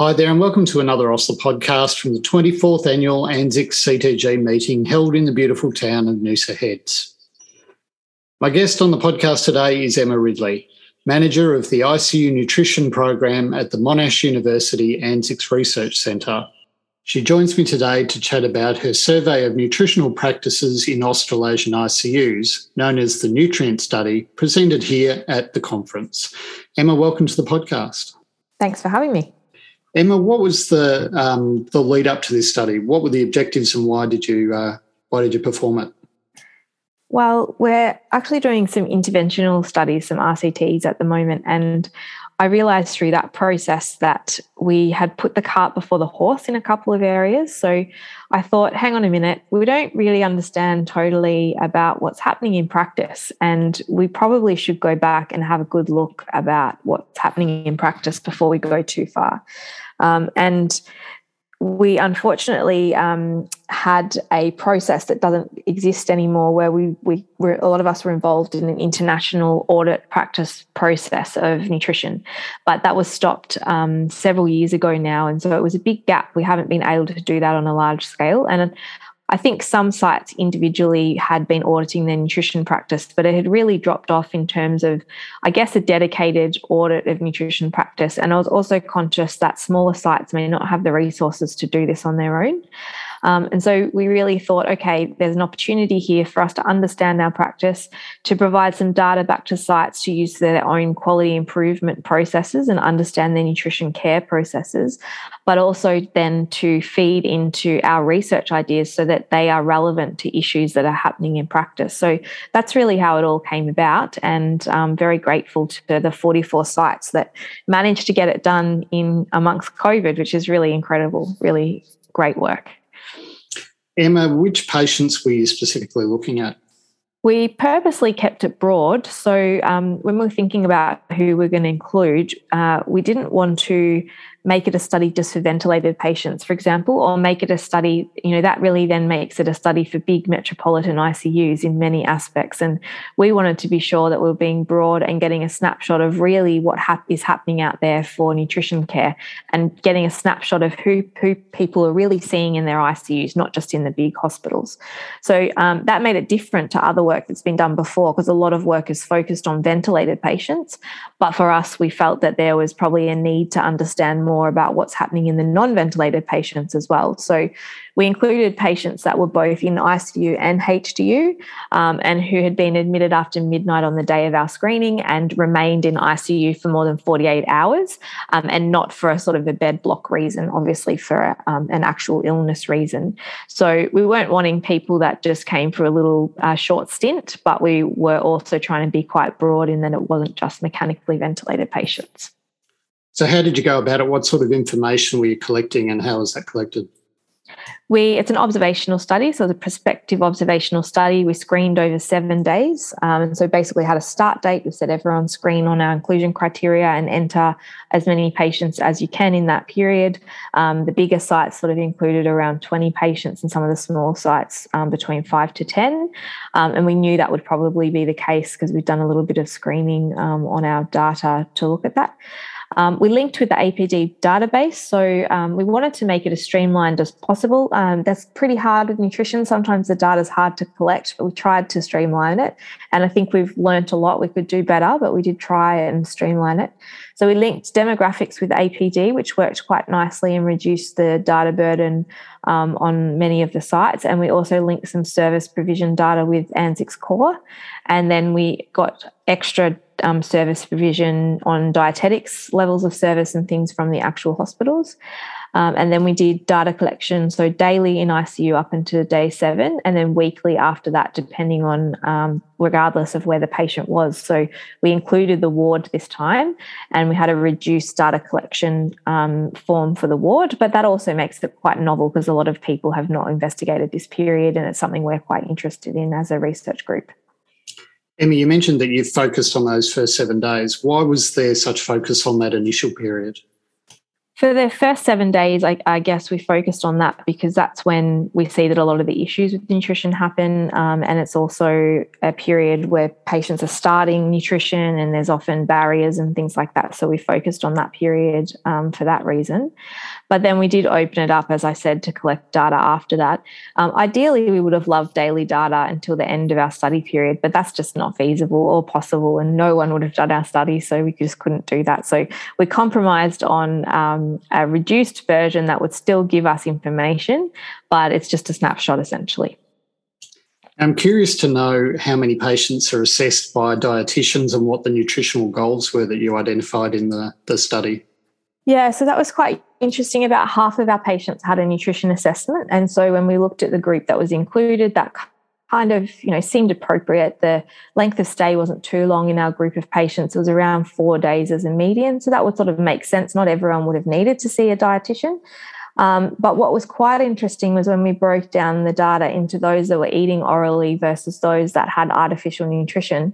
Hi there and welcome to another OSLA podcast from the 24th annual ANZICS CTG meeting held in the beautiful town of Noosa Heads. My guest on the podcast today is Emma Ridley, Manager of the ICU Nutrition Program at the Monash University ANZICS Research Centre. She joins me today to chat about her survey of nutritional practices in Australasian ICUs, known as the Nutrient Study, presented here at the conference. Emma, welcome to the podcast. Thanks for having me. Emma, what was the lead up to this study? What were the objectives, and why did you perform it? Well, we're actually doing some interventional studies, some RCTs at the moment, and I realised through that process that we had put the cart before the horse in a couple of areas. So I thought, hang on a minute, we don't really understand totally about what's happening in practice, and we probably should go back and have a good look about what's happening in practice before we go too far. And we unfortunately had a process that doesn't exist anymore where we a lot of us were involved in an international audit practice process of nutrition, but that was stopped several years ago now, and so it was a big gap. We haven't been able to do that on a large scale, and I think some sites individually had been auditing their nutrition practice, but it had really dropped off in terms of, I guess, a dedicated audit of nutrition practice. And I was also conscious that smaller sites may not have the resources to do this on their own. And so we really thought, okay, there's an opportunity here for us to understand our practice, to provide some data back to sites to use their own quality improvement processes and understand their nutrition care processes, but also then to feed into our research ideas so that they are relevant to issues that are happening in practice. So that's really how it all came about, and I'm very grateful to the 44 sites that managed to get it done in amongst COVID, which is really incredible, really great work. Emma, which patients were you specifically looking at? We purposely kept it broad. So when we were thinking about who we're going to include, we didn't want to make it a study just for ventilated patients, for example, or make it a study, you know, that really then makes it a study for big metropolitan ICUs in many aspects. And we wanted to be sure that we're being broad and getting a snapshot of really what is happening out there for nutrition care, and getting a snapshot of who people are really seeing in their ICUs, not just in the big hospitals. So that made it different to other work that's been done before, because a lot of work is focused on ventilated patients. But for us, we felt that there was probably a need to understand more about what's happening in the non-ventilated patients as well. So we included patients that were both in ICU and HDU and who had been admitted after midnight on the day of our screening and remained in ICU for more than 48 hours and not for a sort of a bed block reason, obviously for an actual illness reason. So we weren't wanting people that just came for a little short stint, but we were also trying to be quite broad in that it wasn't just mechanically ventilated patients. So how did you go about it? What sort of information were you collecting, and how was that collected? It's an observational study, so it's a prospective observational study. We screened over 7 days, and so basically had a start date. We said everyone screen on our inclusion criteria and enter as many patients as you can in that period. The bigger sites sort of included around 20 patients, and some of the small sites between 5 to 10. And we knew that would probably be the case because we'd done a little bit of screening on our data to look at that. We linked with the APD database, so we wanted to make it as streamlined as possible. That's pretty hard with nutrition. Sometimes the data is hard to collect, but we tried to streamline it. And I think we've learnt a lot. We could do better, but we did try and streamline it. So we linked demographics with APD, which worked quite nicely and reduced the data burden on many of the sites. And we also linked some service provision data with ANZICS Core. And then we got extra service provision on dietetics, levels of service and things from the actual hospitals. And then we did data collection, so daily in ICU up until day 7, and then weekly after that, depending on regardless of where the patient was. So we included the ward this time, and we had a reduced data collection form for the ward, but that also makes it quite novel because a lot of people have not investigated this period, and it's something we're quite interested in as a research group. Emma, you mentioned that you focused on those first 7 days. Why was there such focus on that initial period? For the first 7 days, I guess we focused on that because that's when we see that a lot of the issues with nutrition happen, and it's also a period where patients are starting nutrition and there's often barriers and things like that. So we focused on that period for that reason. But then we did open it up, as I said, to collect data after that. Ideally, we would have loved daily data until the end of our study period, but that's just not feasible or possible, and no one would have done our study, so we just couldn't do that. So we compromised on a reduced version that would still give us information, but it's just a snapshot essentially. I'm curious to know how many patients are assessed by dietitians and what the nutritional goals were that you identified in the study. Yeah, so that was quite interesting. About half of our patients had a nutrition assessment, and so when we looked at the group that was included, that kind of, you know, seemed appropriate. The length of stay wasn't too long in our group of patients. It was around 4 days as a median. So that would sort of make sense. Not everyone would have needed to see a dietitian. But what was quite interesting was when we broke down the data into those that were eating orally versus those that had artificial nutrition,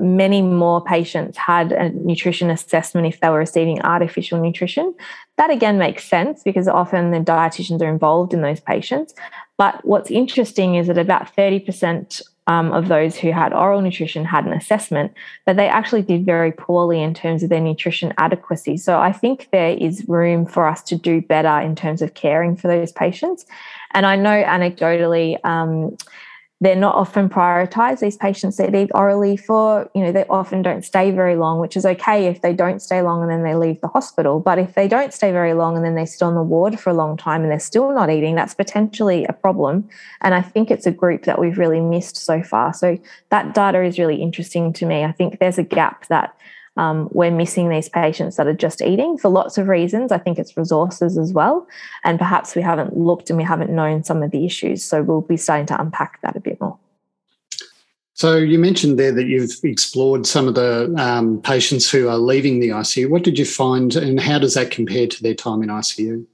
many more patients had a nutrition assessment if they were receiving artificial nutrition. That again makes sense because often the dietitians are involved in those patients. But what's interesting is that about 30% of those who had oral nutrition had an assessment, but they actually did very poorly in terms of their nutrition adequacy. So I think there is room for us to do better in terms of caring for those patients. And I know anecdotally, they're not often prioritised. These patients that eat orally for, you know, they often don't stay very long, which is okay if they don't stay long and then they leave the hospital. But if they don't stay very long and then they sit on the ward for a long time and they're still not eating, that's potentially a problem. And I think it's a group that we've really missed so far. So that data is really interesting to me. I think there's a gap that we're missing these patients that are just eating for lots of reasons. I think it's resources as well. And perhaps we haven't looked and we haven't known some of the issues. So we'll be starting to unpack that a bit more. So you mentioned there that you've explored some of the patients who are leaving the ICU. What did you find and how does that compare to their time in ICU?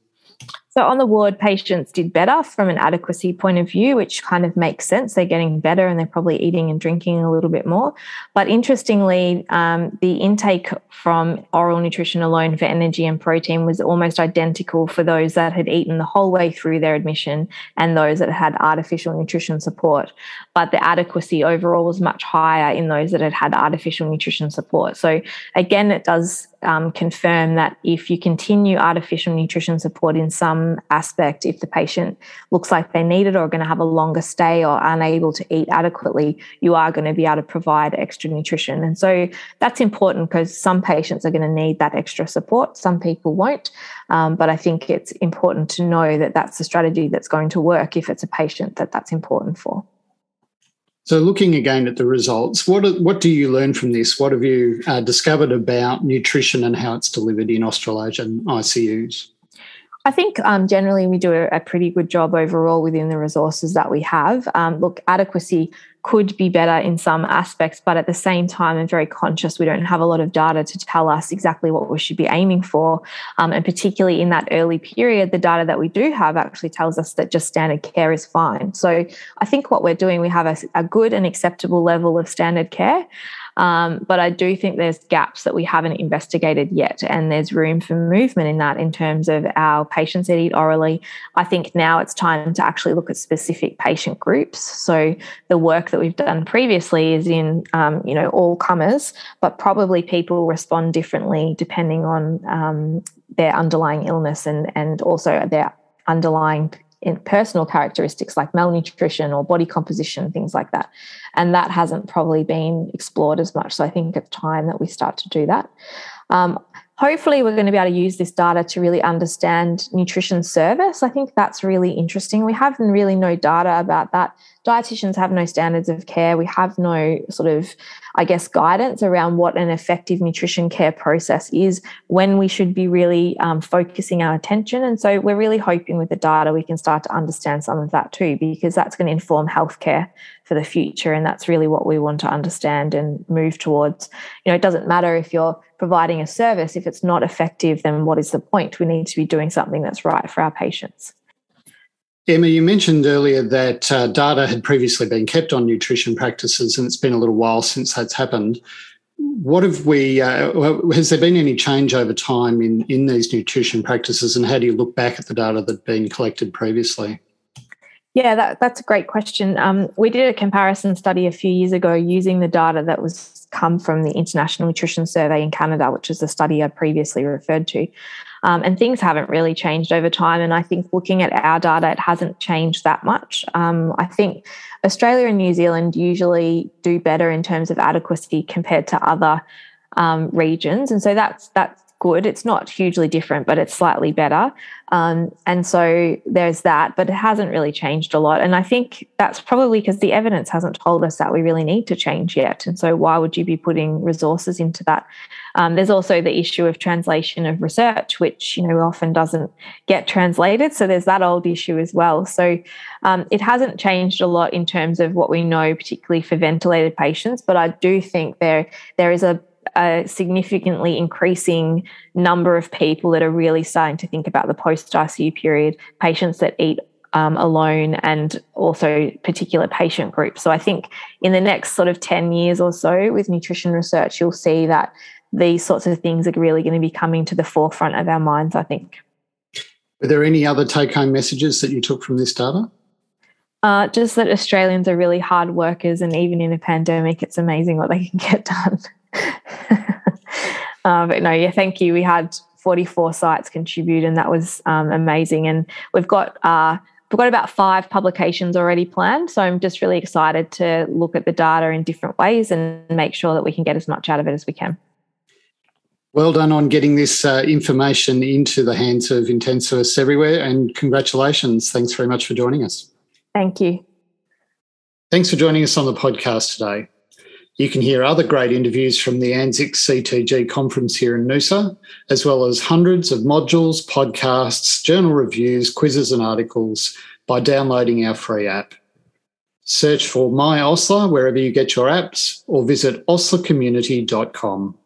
So on the ward, patients did better from an adequacy point of view, which kind of makes sense. They're getting better and they're probably eating and drinking a little bit more. But interestingly, the intake from oral nutrition alone for energy and protein was almost identical for those that had eaten the whole way through their admission and those that had artificial nutrition support. But the adequacy overall was much higher in those that had had artificial nutrition support. So again, it does confirm that if you continue artificial nutrition support in some aspect, if the patient looks like they need it or are going to have a longer stay or unable to eat adequately, you are going to be able to provide extra nutrition. And so that's important because some patients are going to need that extra support. Some people won't. But I think it's important to know that that's a strategy that's going to work if it's a patient that that's important for. So looking again at the results, what do you learn from this? What have you discovered about nutrition and how it's delivered in Australasian ICUs? I think generally we do a pretty good job overall within the resources that we have. Look, adequacy could be better in some aspects, but at the same time, I'm very conscious we don't have a lot of data to tell us exactly what we should be aiming for. And particularly in that early period, the data that we do have actually tells us that just standard care is fine. So I think what we're doing, we have a good and acceptable level of standard care. But I do think there's gaps that we haven't investigated yet, and there's room for movement in that in terms of our patients that eat orally. I think now it's time to actually look at specific patient groups. So the work that we've done previously is in, you know, all comers, but probably people respond differently depending on their underlying illness and also their underlying in personal characteristics like malnutrition or body composition, things like that. And that hasn't probably been explored as much. So I think it's time that we start to do that. Hopefully we're going to be able to use this data to really understand nutrition service. I think that's really interesting. We have really no data about that. Dietitians have no standards of care. We have no sort of, I guess, guidance around what an effective nutrition care process is, when we should be really focusing our attention. And so we're really hoping with the data we can start to understand some of that too, because that's going to inform healthcare for the future. And that's really what we want to understand and move towards. You know, it doesn't matter if you're providing a service. If it's not effective, then what is the point? We need to be doing something that's right for our patients. Emma, you mentioned earlier that data had previously been kept on nutrition practices, and it's been a little while since that's happened. What have we, has there been any change over time in these nutrition practices, and how do you look back at the data that had been collected previously? Yeah, that's a great question. We did a comparison study a few years ago using the data that was come from the International Nutrition Survey in Canada, which is the study I previously referred to. And things haven't really changed over time. And I think looking at our data, it hasn't changed that much. I think Australia and New Zealand usually do better in terms of adequacy compared to other regions. And so that's good. It's not hugely different, but it's slightly better. And so there's that, but it hasn't really changed a lot. And I think that's probably because the evidence hasn't told us that we really need to change yet. And so why would you be putting resources into that? There's also the issue of translation of research, which, you know, often doesn't get translated. So there's that old issue as well. So it hasn't changed a lot in terms of what we know, particularly for ventilated patients. But I do think there is a significantly increasing number of people that are really starting to think about the post-ICU period, patients that eat alone, and also particular patient groups. So I think in the next sort of 10 years or so with nutrition research, you'll see that these sorts of things are really going to be coming to the forefront of our minds, I think. Are there any other take-home messages that you took from this data? Just that Australians are really hard workers, and even in a pandemic, it's amazing what they can get done. But no, yeah, thank you. We had 44 sites contribute, and that was amazing. And we've got about 5 publications already planned. So I'm just really excited to look at the data in different ways and make sure that we can get as much out of it as we can. Well done on getting this information into the hands of intensivists everywhere, and congratulations. Thanks very much for joining us. Thank you. Thanks for joining us on the podcast today. You can hear other great interviews from the ANZICS CTG conference here in Noosa, as well as hundreds of modules, podcasts, journal reviews, quizzes and articles by downloading our free app. Search for My Osler wherever you get your apps, or visit oslercommunity.com.